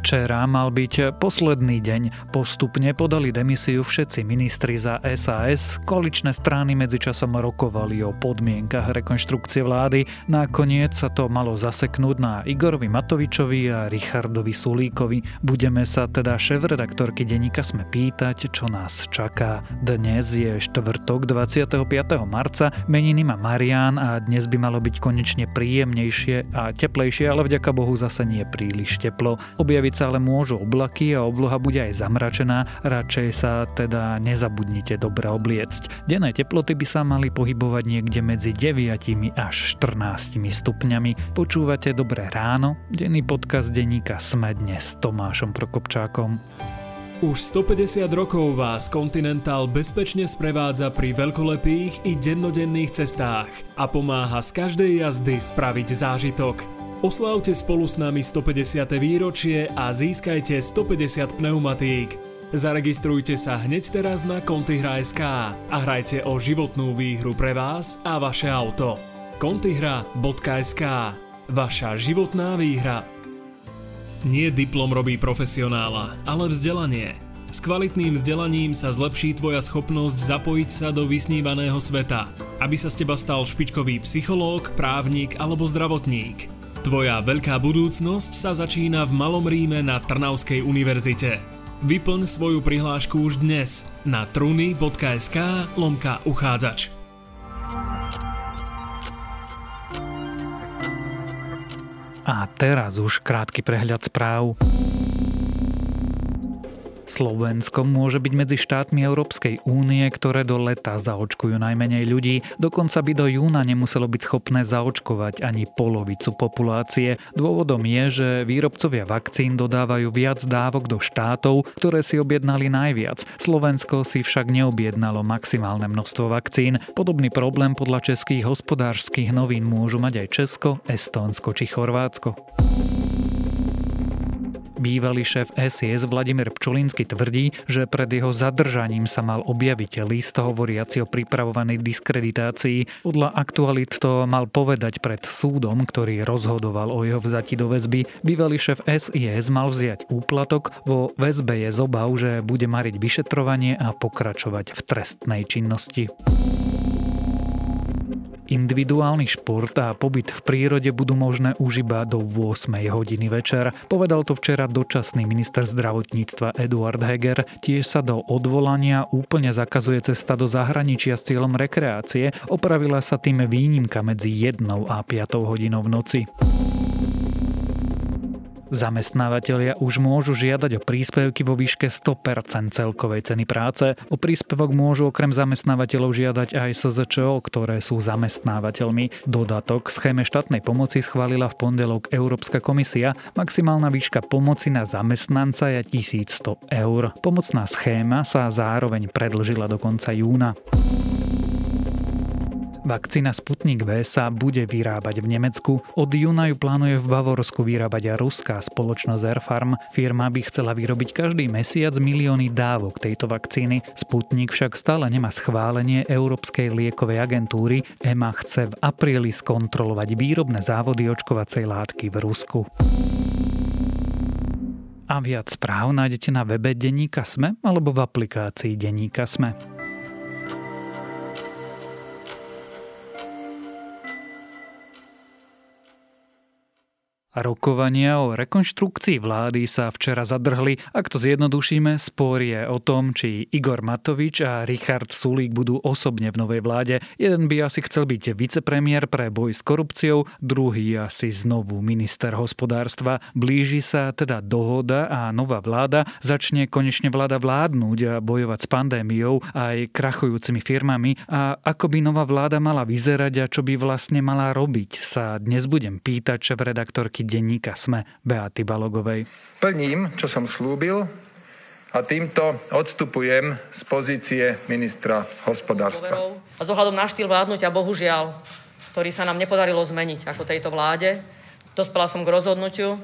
Včera mal byť posledný deň. Postupne podali demisiu všetci ministri za SAS. Koaličné strany medzičasom rokovali o podmienkach rekonštrukcie vlády. Nakoniec sa to malo zaseknúť na Igorovi Matovičovi a Richardovi Sulíkovi. Budeme sa teda šéfredaktorky Denníka Sme pýtať, čo nás čaká. Dnes je štvrtok 25. marca. Meniny má Marián a dnes by malo byť konečne príjemnejšie a teplejšie, ale vďaka Bohu zase nie príliš teplo. Objaviť sa ale môžu oblaky a obloha bude aj zamračená, radšej sa teda nezabudnite dobre obliecť. Denné teploty by sa mali pohybovať niekde medzi 9 až 14 stupňami. Počúvate Dobré ráno, denný podcast denníka Sme dnes s Tomášom Prokopčákom. Už 150 rokov vás Continental bezpečne sprevádza pri veľkolepých i dennodenných cestách a pomáha z každej jazdy spraviť zážitok. Oslávte spolu s nami 150. výročie a získajte 150 pneumatík. Zaregistrujte sa hneď teraz na ContiHra.sk a hrajte o životnú výhru pre vás a vaše auto. ContiHra.sk. Vaša životná výhra. Nie diplom robí profesionála, ale vzdelanie. S kvalitným vzdelaním sa zlepší tvoja schopnosť zapojiť sa do vysnívaného sveta, aby sa z teba stal špičkový psychológ, právnik alebo zdravotník. Tvoja veľká budúcnosť sa začína v Malom Ríme na Trnavskej univerzite. Vyplň svoju prihlášku už dnes na truny.sk/uchádzač. A teraz už krátky prehľad správ. Slovensko môže byť medzi štátmi Európskej únie, ktoré do leta zaočkujú najmenej ľudí. Dokonca by do júna nemuselo byť schopné zaočkovať ani polovicu populácie. Dôvodom je, že výrobcovia vakcín dodávajú viac dávok do štátov, ktoré si objednali najviac. Slovensko si však neobjednalo maximálne množstvo vakcín. Podobný problém podľa českých Hospodárskych novín môžu mať aj Česko, Estónsko či Chorvátsko. Bývalý šéf SIS Vladimír Pčolinský tvrdí, že pred jeho zadržaním sa mal objaviť list hovoriaci o pripravovanej diskreditácii. Podľa Aktualit to mal povedať pred súdom, ktorý rozhodoval o jeho vzati do väzby. Bývalý šéf SIS mal vziať úplatok, vo väzbe je z obav, že bude mariť vyšetrovanie a pokračovať v trestnej činnosti. Individuálny šport a pobyt v prírode budú možné už iba do 8 hodiny večer. Povedal to včera dočasný minister zdravotníctva Eduard Heger. Tiež sa do odvolania úplne zakazuje cesta do zahraničia s cieľom rekreácie. Opravila sa tým výnimka medzi 1 a 5 hodinou v noci. Zamestnávateľia už môžu žiadať o príspevky vo výške 100% celkovej ceny práce. O príspevok môžu okrem zamestnávateľov žiadať aj SZČO, ktoré sú zamestnávateľmi. Dodatok k schéme štátnej pomoci schválila v pondelok Európska komisia. Maximálna výška pomoci na zamestnanca je 1100 eur. Pomocná schéma sa zároveň predĺžila do konca júna. Vakcína Sputnik V sa bude vyrábať v Nemecku. Od júna ju plánuje v Bavorsku vyrábať aj ruská spoločnosť Airfarm. Firma by chcela vyrobiť každý mesiac milióny dávok tejto vakcíny. Sputnik však stále nemá schválenie Európskej liekovej agentúry. EMA chce v apríli skontrolovať výrobné závody očkovacej látky v Rusku. A viac správ nájdete na webe Denníka Sme alebo v aplikácii Denníka Sme. Rokovania o rekonštrukcii vlády sa včera zadrhli. Ak to zjednodušíme, spor je o tom, či Igor Matovič a Richard Sulík budú osobne v novej vláde. Jeden by asi chcel byť vicepremiér pre boj s korupciou, druhý asi znovu minister hospodárstva. Blíži sa teda dohoda a nová vláda. Začne konečne vláda vládnuť a bojovať s pandémiou aj krachujúcimi firmami. A ako by nová vláda mala vyzerať a čo by vlastne mala robiť, sa dnes budem pýtať šéfredaktorky denníka Sme Beáty Balogovej. Plním, čo som slúbil, a týmto odstupujem z pozície ministra hospodárstva. A s ohľadom na štýl vládnutia, bohužiaľ, ktorý sa nám nepodarilo zmeniť ako tejto vláde, dospela som k rozhodnutiu,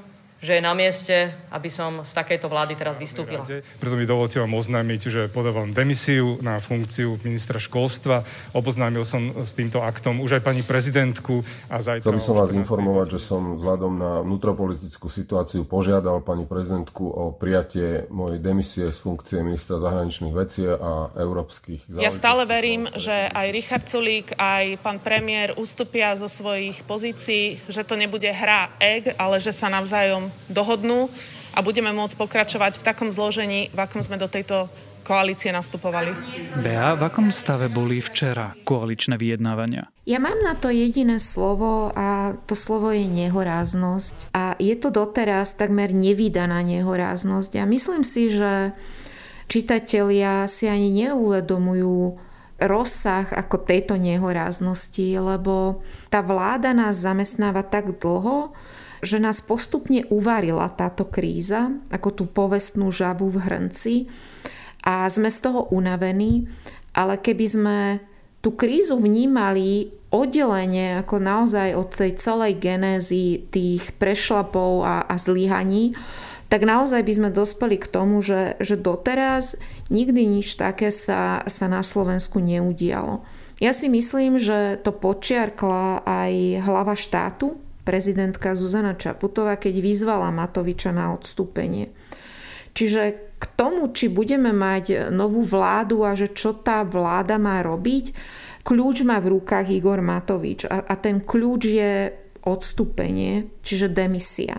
že je na mieste, aby som z takejto vlády teraz vystúpila. Preto mi dovolte vám oznámiť, že podávam demisiu na funkciu ministra školstva. Oboznámil som s týmto aktom už aj pani prezidentku. A zajtra... Chcel by som vás informovať, že som vzhľadom na vnútropolitickú situáciu požiadal pani prezidentku o prijatie mojej demisie z funkcie ministra zahraničných vecí a európskych záležitostí. Ja stále verím, že aj Richard Sulík, aj pán premiér ustúpia zo svojich pozícií, že to nebude hra egg, ale že sa navzájom dohodnú a budeme môcť pokračovať v takom zložení, v akom sme do tejto koalície nastupovali. Bea, v akom stave boli včera koaličné vyjednávania? Ja mám na to jediné slovo a to slovo je nehoráznosť. A je to doteraz takmer nevídaná nehoráznosť. A myslím si, že čitatelia si ani neuvedomujú rozsah ako tejto nehoráznosti, lebo tá vláda nás zamestnáva tak dlho, že nás postupne uvarila táto kríza, ako tú povestnú žabu v hrnci a sme z toho unavení, ale keby sme tú krízu vnímali oddelenie ako naozaj od tej celej genézy tých prešlapov a zlyhaní, tak naozaj by sme dospeli k tomu, že doteraz nikdy nič také sa na Slovensku neudialo. Ja si myslím, že to podčiarkla aj hlava štátu, prezidentka Zuzana Čaputová, keď vyzvala Matoviča na odstúpenie. Čiže k tomu, či budeme mať novú vládu a že čo tá vláda má robiť, kľúč má v rukách Igor Matovič a ten kľúč je odstúpenie, čiže demisia.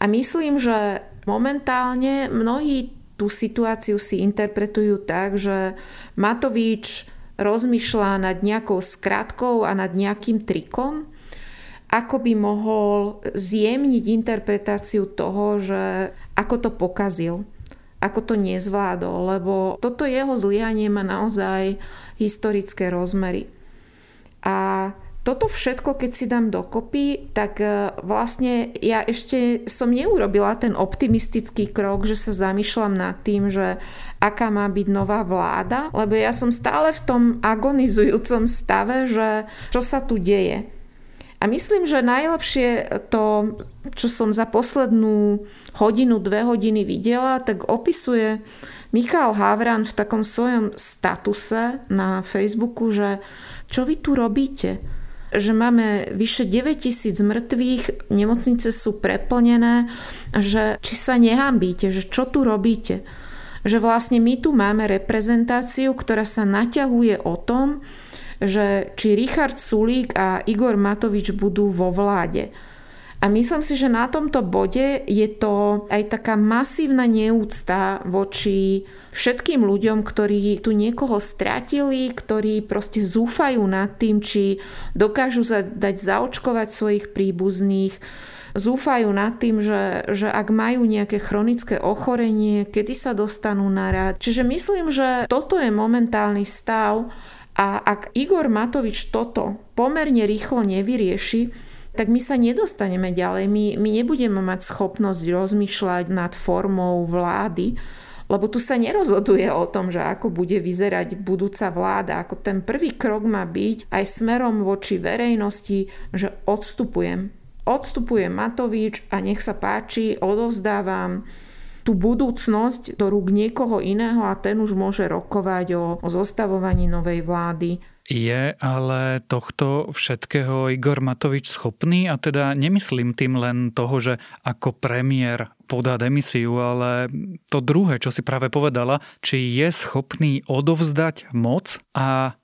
A myslím, že momentálne mnohí tú situáciu si interpretujú tak, že Matovič rozmýšľa nad nejakou skratkou a nad nejakým trikom, ako by mohol zjemniť interpretáciu toho, že ako to pokazil, ako to nezvládol, lebo toto jeho zlyhanie má naozaj historické rozmery. A toto všetko, keď si dám dokopy, tak vlastne ja ešte som neurobila ten optimistický krok, že sa zamýšľam nad tým, že aká má byť nová vláda, lebo ja som stále v tom agonizujúcom stave, že čo sa tu deje. A myslím, že najlepšie to, čo som za poslednú hodinu, 2 hodiny videla, tak opisuje Michal Hávran v takom svojom statuse na Facebooku, že čo vy tu robíte? Že máme vyše 9 000 mŕtvych, nemocnice sú preplnené, že či sa nehambíte, že čo tu robíte? Že vlastne my tu máme reprezentáciu, ktorá sa naťahuje o tom, že či Richard Sulík a Igor Matovič budú vo vláde. A myslím si, že na tomto bode je to aj taká masívna neúcta voči všetkým ľuďom, ktorí tu niekoho stratili, ktorí proste zúfajú nad tým, či dokážu dať zaočkovať svojich príbuzných, zúfajú nad tým, že ak majú nejaké chronické ochorenie, kedy sa dostanú na rad. Čiže myslím, že toto je momentálny stav. A ak Igor Matovič toto pomerne rýchlo nevyrieši, tak my sa nedostaneme ďalej. My nebudeme mať schopnosť rozmýšľať nad formou vlády, lebo tu sa nerozhoduje o tom, že ako bude vyzerať budúca vláda. Ako ten prvý krok má byť aj smerom voči verejnosti, že odstupujem. Odstupuje Matovič a nech sa páči, odovzdávam tú budúcnosť do rúk niekoho iného a ten už môže rokovať o zostavovaní novej vlády. Je ale tohto všetkého Igor Matovič schopný? A teda nemyslím tým len toho, že ako premiér podá demisiu, ale to druhé, čo si práve povedala, či je schopný odovzdať moc a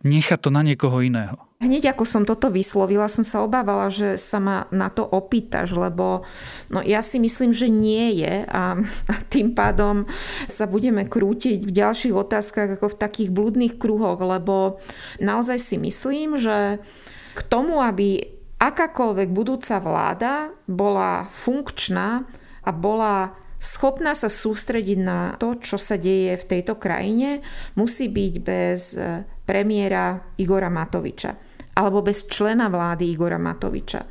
nechať to na niekoho iného. Hneď ako som toto vyslovila, som sa obávala, že sa ma na to opýtaš, lebo ja si myslím, že nie je a tým pádom sa budeme krútiť v ďalších otázkach ako v takých blúdnych kruhoch, lebo naozaj si myslím, že k tomu, aby akákoľvek budúca vláda bola funkčná a bola schopná sa sústrediť na to, čo sa deje v tejto krajine, musí byť bez premiéra Igora Matoviča alebo bez člena vlády Igora Matoviča.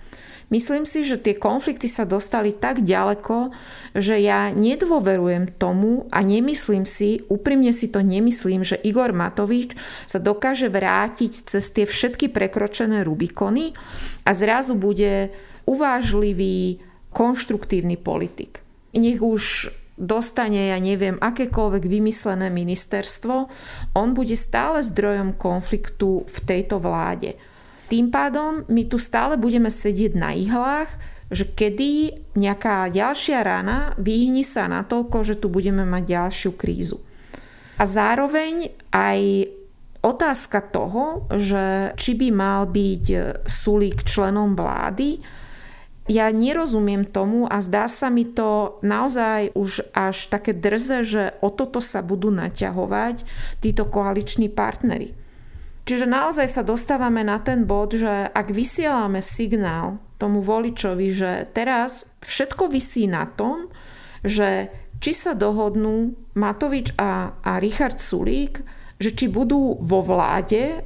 Myslím si, že tie konflikty sa dostali tak ďaleko, že ja nedôverujem tomu a nemyslím si, úprimne si to nemyslím, že Igor Matovič sa dokáže vrátiť cez tie všetky prekročené Rubikony a zrazu bude uvážlivý, konštruktívny politik. Nech už dostane, ja neviem, akékoľvek vymyslené ministerstvo, on bude stále zdrojom konfliktu v tejto vláde. Tým pádom my tu stále budeme sedieť na ihlách, že kedy nejaká ďalšia rana vyhní sa natoľko, že tu budeme mať ďalšiu krízu. A zároveň aj otázka toho, že či by mal byť Sulík členom vlády, ja nerozumiem tomu a zdá sa mi to naozaj už až také drze, že o toto sa budú naťahovať títo koaliční partneri. Čiže naozaj sa dostávame na ten bod, že ak vysielame signál tomu voličovi, že teraz všetko visí na tom, že či sa dohodnú Matovič a Richard Sulík, že či budú vo vláde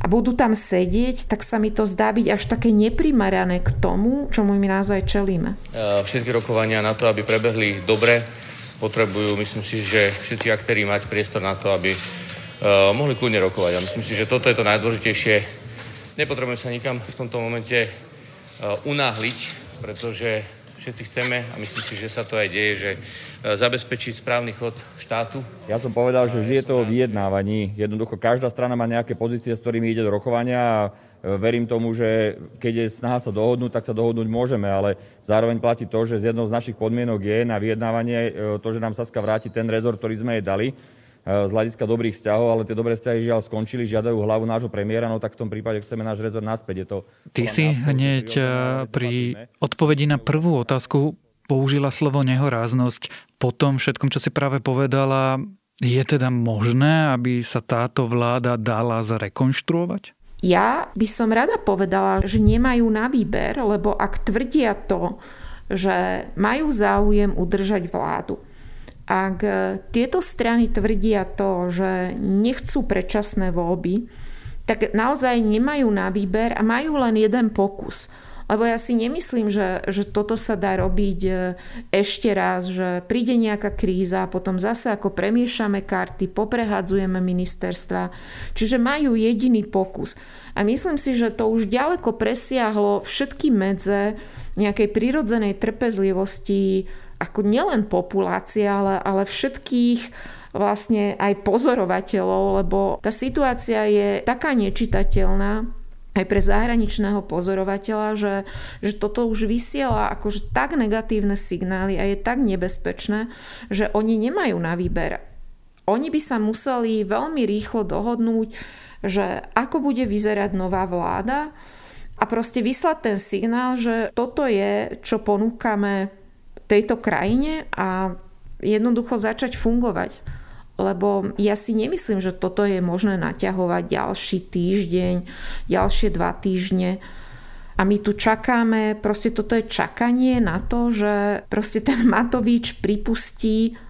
a budú tam sedieť, tak sa mi to zdá byť až také neprimerané k tomu, čomu my naozaj čelíme. Všetky rokovania na to, aby prebehli dobre, potrebujú, myslím si, že všetci aktéri mať priestor na to, aby mohli kľudne rokovať. A myslím si, že toto je to najdôležitejšie. Nepotrebujeme sa nikam v tomto momente unáhliť, pretože všetci chceme a myslím si, že sa to aj deje, že zabezpečiť správny chod štátu. Ja som povedal, že vždy je to o vyjednávaní. Jednoducho každá strana má nejaké pozície, s ktorými ide do rokovania a verím tomu, že keď je snaha sa dohodnúť, tak sa dohodnúť môžeme, ale zároveň platí to, že z jednou z našich podmienok je na vyjednávanie to, že nám Saska vráti ten rezort, ktorý sme jej dali z hľadiska dobrých vzťahov, ale tie dobré vzťahy žiaľ skončili, žiadajú hlavu nášho premiéra, no tak v tom prípade chceme náš rezort naspäť. Je to... Ty si hneď pri odpovedi na prvú otázku použila slovo nehoráznosť. Po tom všetkom, čo si práve povedala, je teda možné, aby sa táto vláda dala zrekonštruovať? Ja by som rada povedala, že nemajú na výber, lebo ak tvrdia to, že majú záujem udržať vládu, ak tieto strany tvrdia to, že nechcú predčasné voľby, tak naozaj nemajú na výber a majú len jeden pokus. Lebo ja si nemyslím, že toto sa dá robiť ešte raz, že príde nejaká kríza a potom zase ako premiešame karty, poprehadzujeme ministerstva. Čiže majú jediný pokus. A myslím si, že to už ďaleko presiahlo všetky medze nejakej prirodzenej trpezlivosti ako nielen populácie, ale všetkých vlastne aj pozorovateľov, lebo tá situácia je taká nečitateľná, aj pre zahraničného pozorovateľa, že toto už vysiela akože tak negatívne signály a je tak nebezpečné, že oni nemajú na výber. Oni by sa museli veľmi rýchlo dohodnúť, že ako bude vyzerať nová vláda a proste vyslať ten signál, že toto je, čo ponúkame tejto krajine a jednoducho začať fungovať. Lebo ja si nemyslím, že toto je možné naťahovať ďalší týždeň, ďalšie 2 týždne. A my tu čakáme, proste toto je čakanie na to, že proste ten Matovič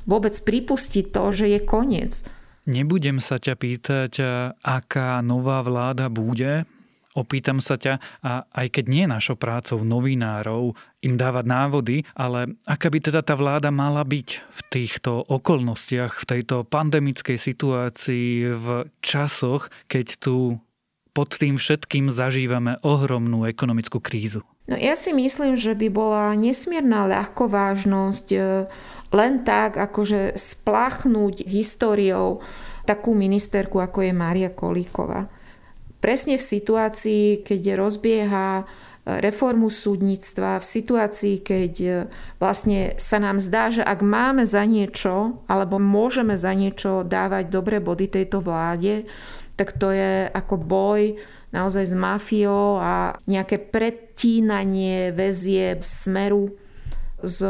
vôbec pripustí to, že je koniec. Nebudem sa ťa pýtať, aká nová vláda bude. Opýtam sa ťa, a aj keď nie našou prácou novinárov im dávať návody, ale aká by teda tá vláda mala byť v týchto okolnostiach, v tejto pandemickej situácii, v časoch, keď tu pod tým všetkým zažívame ohromnú ekonomickú krízu? No ja si myslím, že by bola nesmierna ľahkovážnosť len tak, akože spláchnuť históriou takú ministerku, ako je Mária Kolíková. Presne v situácii, keď rozbieha reformu súdnictva, v situácii, keď vlastne sa nám zdá, že ak máme za niečo, alebo môžeme za niečo dávať dobré body tejto vláde, tak to je ako boj naozaj s mafiou a nejaké pretínanie väzieb Smeru s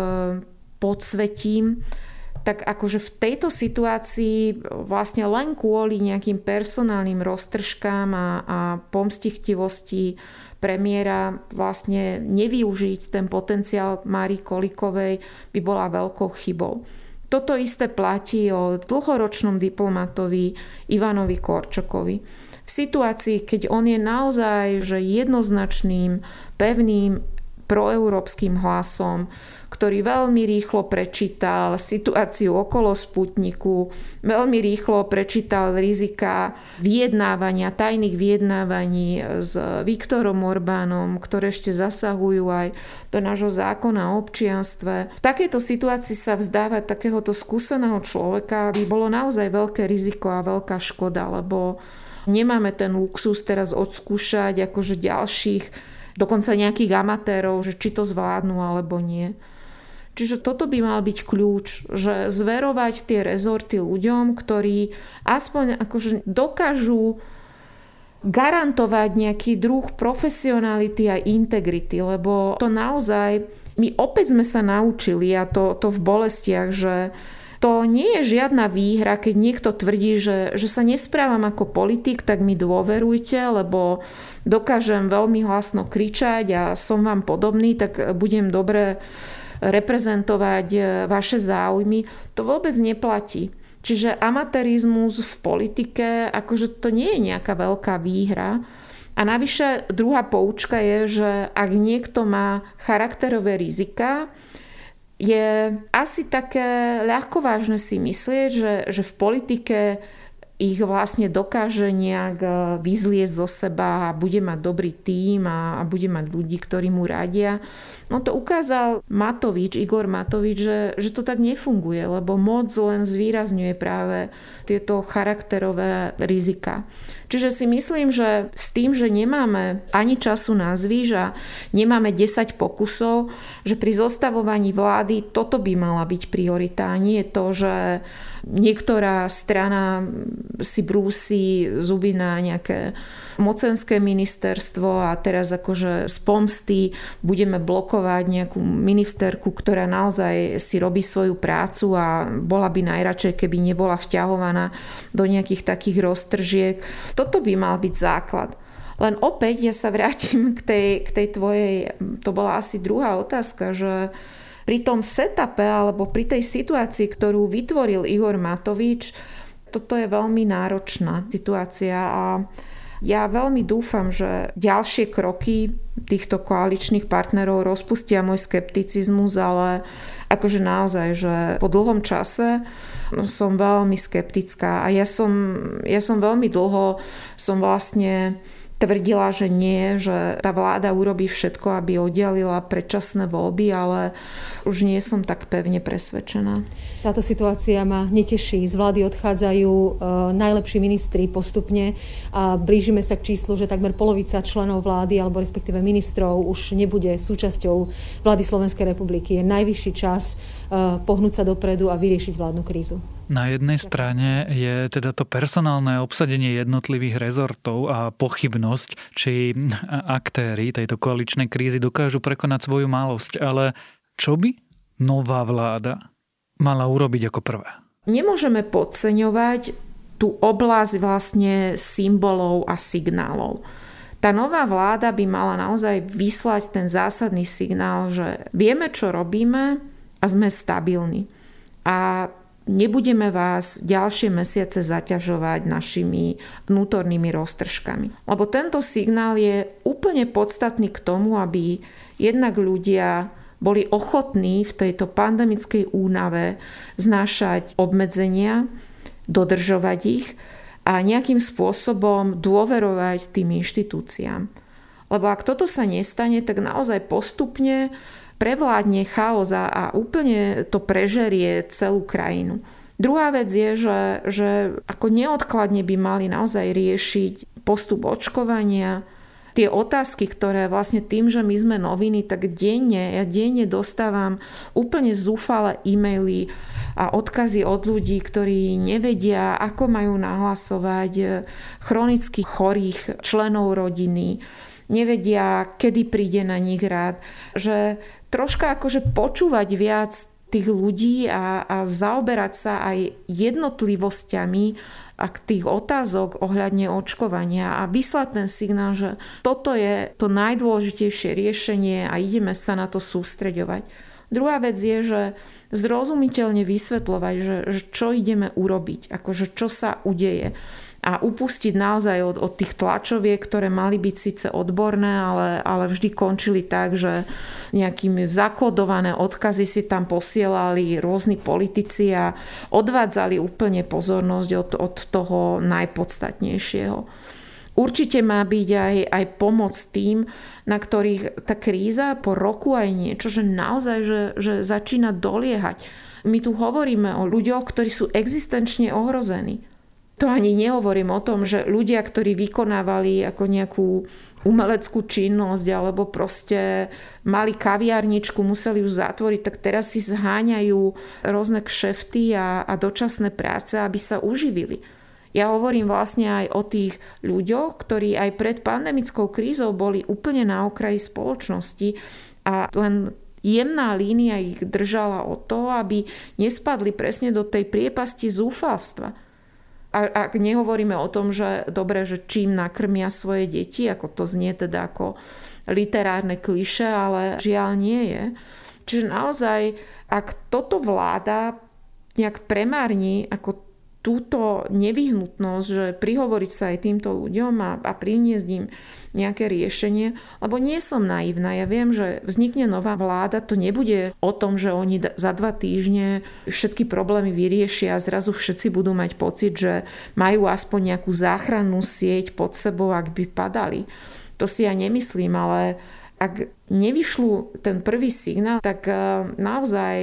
podsvetím. Tak akože v tejto situácii vlastne len kvôli nejakým personálnym roztržkám a pomstichtivosti premiéra vlastne nevyužiť ten potenciál Márii Kolíkovej by bola veľkou chybou. Toto isté platí o dlhoročnom diplomatovi Ivanovi Korčokovi. V situácii, keď on je naozaj že jednoznačným, pevným proeurópskym hlasom, ktorý veľmi rýchlo prečítal situáciu okolo Sputniku, veľmi rýchlo prečítal rizika vyjednávania, tajných vyjednávaní s Viktorom Orbánom, ktoré ešte zasahujú aj do nášho zákona o občianstve. V takejto situácii sa vzdávať takéhoto skúseného človeka by bolo naozaj veľké riziko a veľká škoda, lebo nemáme ten luxus teraz odskúšať akože ďalších, dokonca nejakých amatérov, že či to zvládnu alebo nie. Čiže toto by mal byť kľúč, že zverovať tie rezorty ľuďom, ktorí aspoň akože dokážu garantovať nejaký druh profesionality a integrity, lebo to naozaj, my opäť sme sa naučili, a to v bolestiach, že to nie je žiadna výhra, keď niekto tvrdí, že sa nesprávam ako politik, tak mi dôverujte, lebo dokážem veľmi hlasno kričať a som vám podobný, tak budem dobre reprezentovať vaše záujmy. To vôbec neplatí. Čiže amatérizmus v politike, akože to nie je nejaká veľká výhra. A navyše druhá poučka je, že ak niekto má charakterové rizika, je asi také ľahko vážne si myslieť, že v politike ich vlastne dokáže nejak vyzliecť zo seba a bude mať dobrý tím a bude mať ľudí, ktorí mu radia. No to ukázal Igor Matovič, že to tak nefunguje, lebo moc len zvýrazňuje práve tieto charakterové rizika. Čiže si myslím, že s tým, že nemáme ani času na zvyš a nemáme 10 pokusov, že pri zostavovaní vlády toto by mala byť priorita. Nie je to, že niektorá strana si brúsi zuby na nejaké mocenské ministerstvo a teraz akože z pomsty budeme blokovať nejakú ministerku, ktorá naozaj si robí svoju prácu a bola by najradšej, keby nebola vťahovaná do nejakých takých roztržiek. Toto by mal byť základ. Len opäť ja sa vrátim k tej tvojej, to bola asi druhá otázka, že pri tom setupe alebo pri tej situácii, ktorú vytvoril Igor Matovič, toto je veľmi náročná situácia a ja veľmi dúfam, že ďalšie kroky týchto koaličných partnerov rozpustia môj skepticizmus, ale akože naozaj, že po dlhom čase som veľmi skeptická a ja som veľmi dlho som vlastne tvrdila, že nie, že tá vláda urobí všetko, aby oddialila predčasné voľby, ale už nie som tak pevne presvedčená. Táto situácia ma neteší. Z vlády odchádzajú najlepší ministri postupne a blížime sa k číslu, že takmer polovica členov vlády alebo respektíve ministrov už nebude súčasťou vlády Slovenskej republiky. Je najvyšší čas pohnúť sa dopredu a vyriešiť vládnu krízu. Na jednej strane je teda to personálne obsadenie jednotlivých rezortov a pochybnosť, či aktéri tejto koaličnej krízy dokážu prekonať svoju malosť. Ale čo by nová vláda mala urobiť ako prvá? Nemôžeme podceňovať tú oblasť vlastne symbolov a signálov. Tá nová vláda by mala naozaj vyslať ten zásadný signál, že vieme, čo robíme a sme stabilní. A nebudeme vás ďalšie mesiace zaťažovať našimi vnútornými roztržkami. Lebo tento signál je úplne podstatný k tomu, aby jednak ľudia boli ochotní v tejto pandemickej únave znášať obmedzenia, dodržovať ich a nejakým spôsobom dôverovať tým inštitúciám. Lebo ak toto sa nestane, tak naozaj postupne prevládne chaos a úplne to prežerie celú krajinu. Druhá vec je, že ako neodkladne by mali naozaj riešiť postup očkovania, tie otázky, ktoré vlastne tým, že my sme noviny, tak ja denne dostávam úplne zúfale e-maily a odkazy od ľudí, ktorí nevedia, ako majú nahlasovať chronicky chorých členov rodiny, nevedia, kedy príde na nich rád, že troška akože počúvať viac tých ľudí a zaoberať sa aj jednotlivosťami a tých otázok ohľadne očkovania a vyslať ten signál, že toto je to najdôležitejšie riešenie a ideme sa na to sústreďovať. Druhá vec je, že zrozumiteľne vysvetľovať, že čo ideme urobiť, akože čo sa udeje. a upustiť naozaj od tých tlačoviek, ktoré mali byť síce odborné, ale vždy končili tak, že nejakými zakodované odkazy si tam posielali rôzni politici a odvádzali úplne pozornosť od toho najpodstatnejšieho. Určite má byť aj pomoc tým, na ktorých tá kríza po roku aj niečo, že naozaj že začína doliehať. My tu hovoríme o ľuďoch, ktorí sú existenčne ohrození. To ani nehovorím o tom, že ľudia, ktorí vykonávali ako nejakú umeleckú činnosť alebo proste mali kaviarničku, museli ju zatvoriť, tak teraz si zháňajú rôzne kšefty a dočasné práce, aby sa uživili. Ja hovorím vlastne aj o tých ľuďoch, ktorí aj pred pandemickou krízou boli úplne na okraji spoločnosti a len jemná línia ich držala o to, aby nespadli presne do tej priepasti zúfalstva. A nehovoríme o tom, že dobre, že čím nakrmia svoje deti, ako to znie teda ako literárne klišé, ale žiaľ nie je. Čiže naozaj, ak toto vláda nejak premárni ako túto nevyhnutnosť, že prihovoriť sa aj týmto ľuďom a priniesť im nejaké riešenie, lebo nie som naivná. Ja viem, že vznikne nová vláda, to nebude o tom, že oni za 2 týždne všetky problémy vyriešia a zrazu všetci budú mať pocit, že majú aspoň nejakú záchrannú sieť pod sebou, ak by padali. To si ja nemyslím, ale ak nevyšľú ten prvý signál, tak naozaj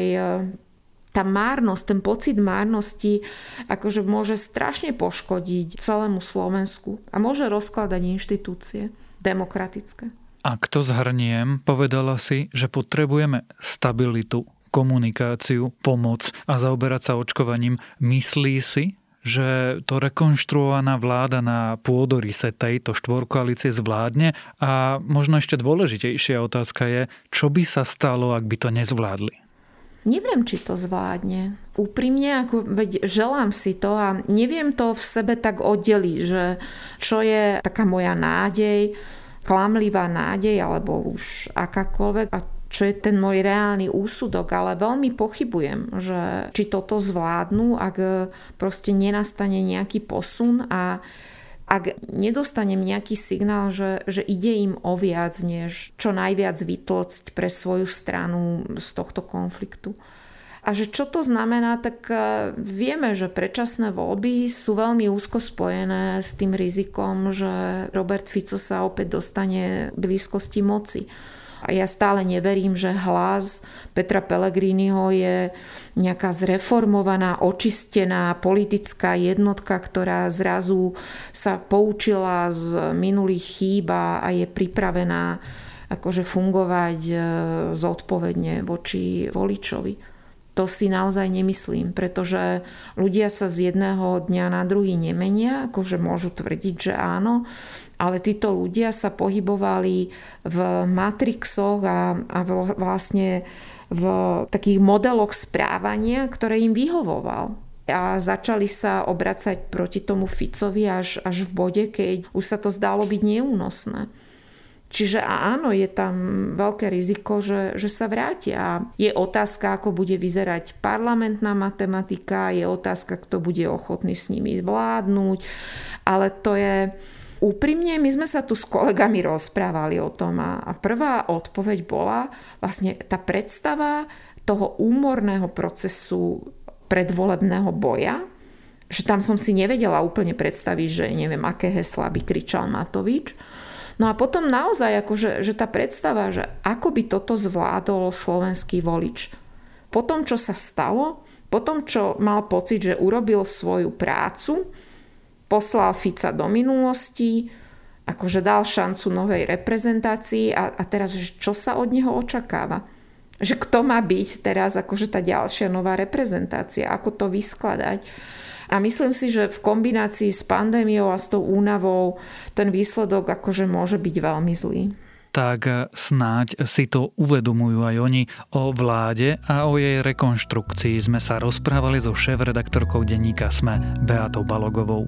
tá márnosť, ten pocit márnosti akože môže strašne poškodiť celému Slovensku a môže rozkladať inštitúcie demokratické. Ak to zhrniem, povedala si, že potrebujeme stabilitu, komunikáciu, pomoc a zaoberať sa očkovaním. Myslí si, že to rekonštruovaná vláda na pôdoryse tejto štvorkoalície zvládne? A možno ešte dôležitejšia otázka je, čo by sa stalo, ak by to nezvládli? Neviem, či to zvládne. Úprimne, veď želám si to a neviem to v sebe tak oddeliť, že čo je taká moja nádej, klamlivá nádej, alebo už akákoľvek, a čo je ten môj reálny úsudok, ale veľmi pochybujem, že či toto zvládnu, ak proste nenastane nejaký posun a ak nedostanem nejaký signál, že ide im o viac, než čo najviac vytlcť pre svoju stranu z tohto konfliktu. A že čo to znamená, tak vieme, že predčasné voľby sú veľmi úzko spojené s tým rizikom, že Robert Fico sa opäť dostane blízkosti moci. A ja stále neverím, že hlas Petra Pellegriniho je nejaká zreformovaná, očistená politická jednotka, ktorá zrazu sa poučila z minulých chýb a je pripravená akože fungovať zodpovedne voči voličovi. To si naozaj nemyslím, pretože ľudia sa z jedného dňa na druhý nemenia, akože môžu tvrdiť, že áno, ale títo ľudia sa pohybovali v matrixoch a vlastne v takých modeloch správania, ktoré im vyhovoval. A začali sa obracať proti tomu Ficovi až v bode, keď už sa to zdalo byť neúnosné. Čiže áno, je tam veľké riziko, že sa vrátia. Je otázka, ako bude vyzerať parlamentná matematika, je otázka, kto bude ochotný s nimi vládnuť, ale to je úprimne, my sme sa tu s kolegami rozprávali o tom a prvá odpoveď bola vlastne tá predstava toho úmorného procesu predvolebného boja, že tam som si nevedela úplne predstaviť, že neviem, aké heslá by kričal Matovič. No a potom naozaj, akože, že tá predstava, že ako by toto zvládol slovenský volič. Po tom, čo sa stalo, po tom, čo mal pocit, že urobil svoju prácu, poslal Fica do minulosti, akože dal šancu novej reprezentácii a teraz, že čo sa od neho očakáva? Že kto má byť teraz akože tá ďalšia nová reprezentácia? Ako to vyskladať? A myslím si, že v kombinácii s pandémiou a s tou únavou ten výsledok akože môže byť veľmi zlý. Tak snáď si to uvedomujú aj oni. O vláde a o jej rekonštrukcii sme sa rozprávali so šéf-redaktorkou denníka Sme Beátou Balogovou.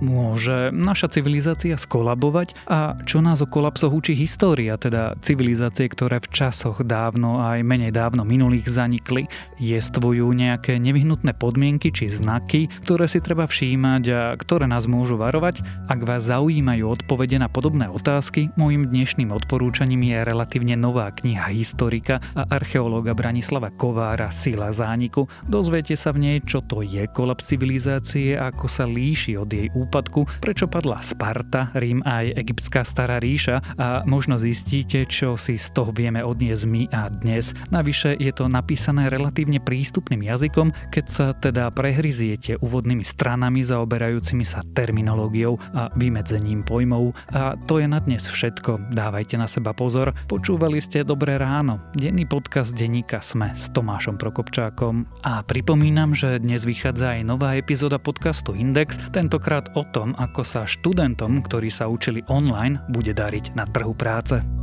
Môže naša civilizácia skolabovať a čo nás o kolapsoch učí história, teda civilizácie, ktoré v časoch dávno aj menej dávno minulých zanikli, jestvujú nejaké nevyhnutné podmienky či znaky, ktoré si treba všímať a ktoré nás môžu varovať. Ak vás zaujímajú odpovede na podobné otázky, môjim dnešným odporúčaním je relatívne nová kniha historika a archeológa Branislava Kovára Sila zániku. Dozviete sa v nej, čo to je kolaps civilizácie, ako sa líši od jej úpadku, prečo padla Sparta, Rím a aj egyptská stará ríša a možno zistíte, čo si z toho vieme odniesť my a dnes. Navyše je to napísané relatívne prístupným jazykom, keď sa teda prehryziete úvodnými stranami zaoberajúcimi sa terminológiou a vymedzením pojmov. A to je na dnes všetko. Dávajte na seba pozor. Počúvali ste Dobré ráno, denný podcast denníka Sme s Tomášom Prokopčákom. A pripomínam, že dnes vychádza aj nová epizóda podcastu Index, tentokrát o tom, ako sa študentom, ktorí sa učili online, bude dariť na trhu práce.